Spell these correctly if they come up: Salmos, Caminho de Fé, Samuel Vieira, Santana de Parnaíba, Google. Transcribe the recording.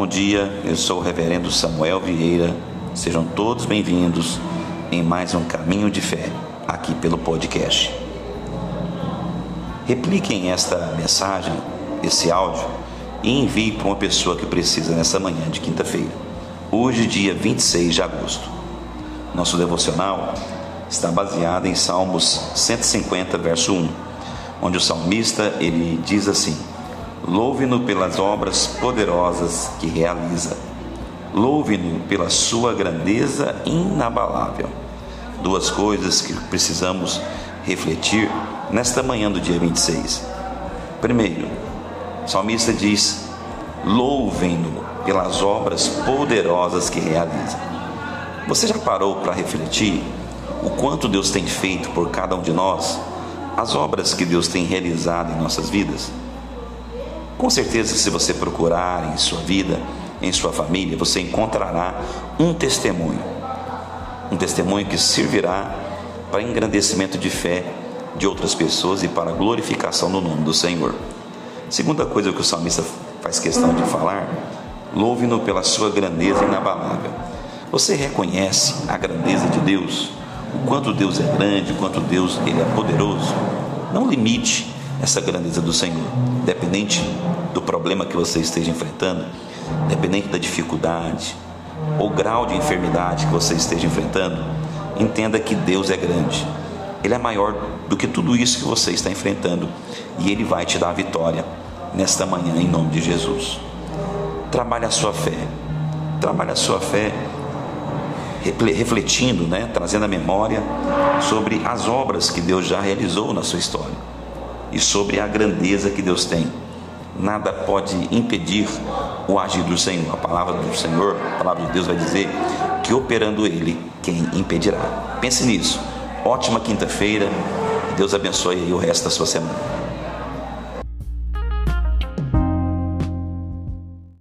Bom dia, eu sou o reverendo Samuel Vieira. Sejam todos bem-vindos em mais um Caminho de Fé, aqui pelo podcast. Repliquem esta mensagem, esse áudio, e envie para uma pessoa que precisa nessa manhã de quinta-feira, hoje, dia 26 de agosto. Nosso devocional está baseado em Salmos 150, verso 1, onde o salmista ele diz assim: louve-no pelas obras poderosas que realiza, louve-no pela sua grandeza inabalável. Duas coisas que precisamos refletir nesta manhã do dia 26. Primeiro, o salmista diz: louvem-no pelas obras poderosas que realiza. Você já parou para refletir o quanto Deus tem feito por cada um de nós, as obras que Deus tem realizado em nossas vidas? Com certeza, se você procurar em sua vida, em sua família, você encontrará um testemunho que servirá para engrandecimento de fé de outras pessoas e para glorificação do nome do Senhor. Segunda coisa que o salmista faz questão de falar: louve-no pela sua grandeza inabalável. Você reconhece a grandeza de Deus, o quanto Deus é grande, o quanto Deus ele é poderoso? Não limite essa grandeza do Senhor, dependente do problema que você esteja enfrentando, dependente da dificuldade ou grau de enfermidade que você esteja enfrentando. Entenda que Deus é grande, Ele é maior do que tudo isso que você está enfrentando, e Ele vai te dar a vitória nesta manhã em nome de Jesus. Trabalhe a sua fé refletindo, trazendo à memória sobre as obras que Deus já realizou na sua história e sobre a grandeza que Deus tem. Nada pode impedir o agir do Senhor. A palavra do Senhor, a palavra de Deus vai dizer que operando Ele, quem impedirá? Pense nisso. Ótima quinta-feira. Deus abençoe aí o resto da sua semana.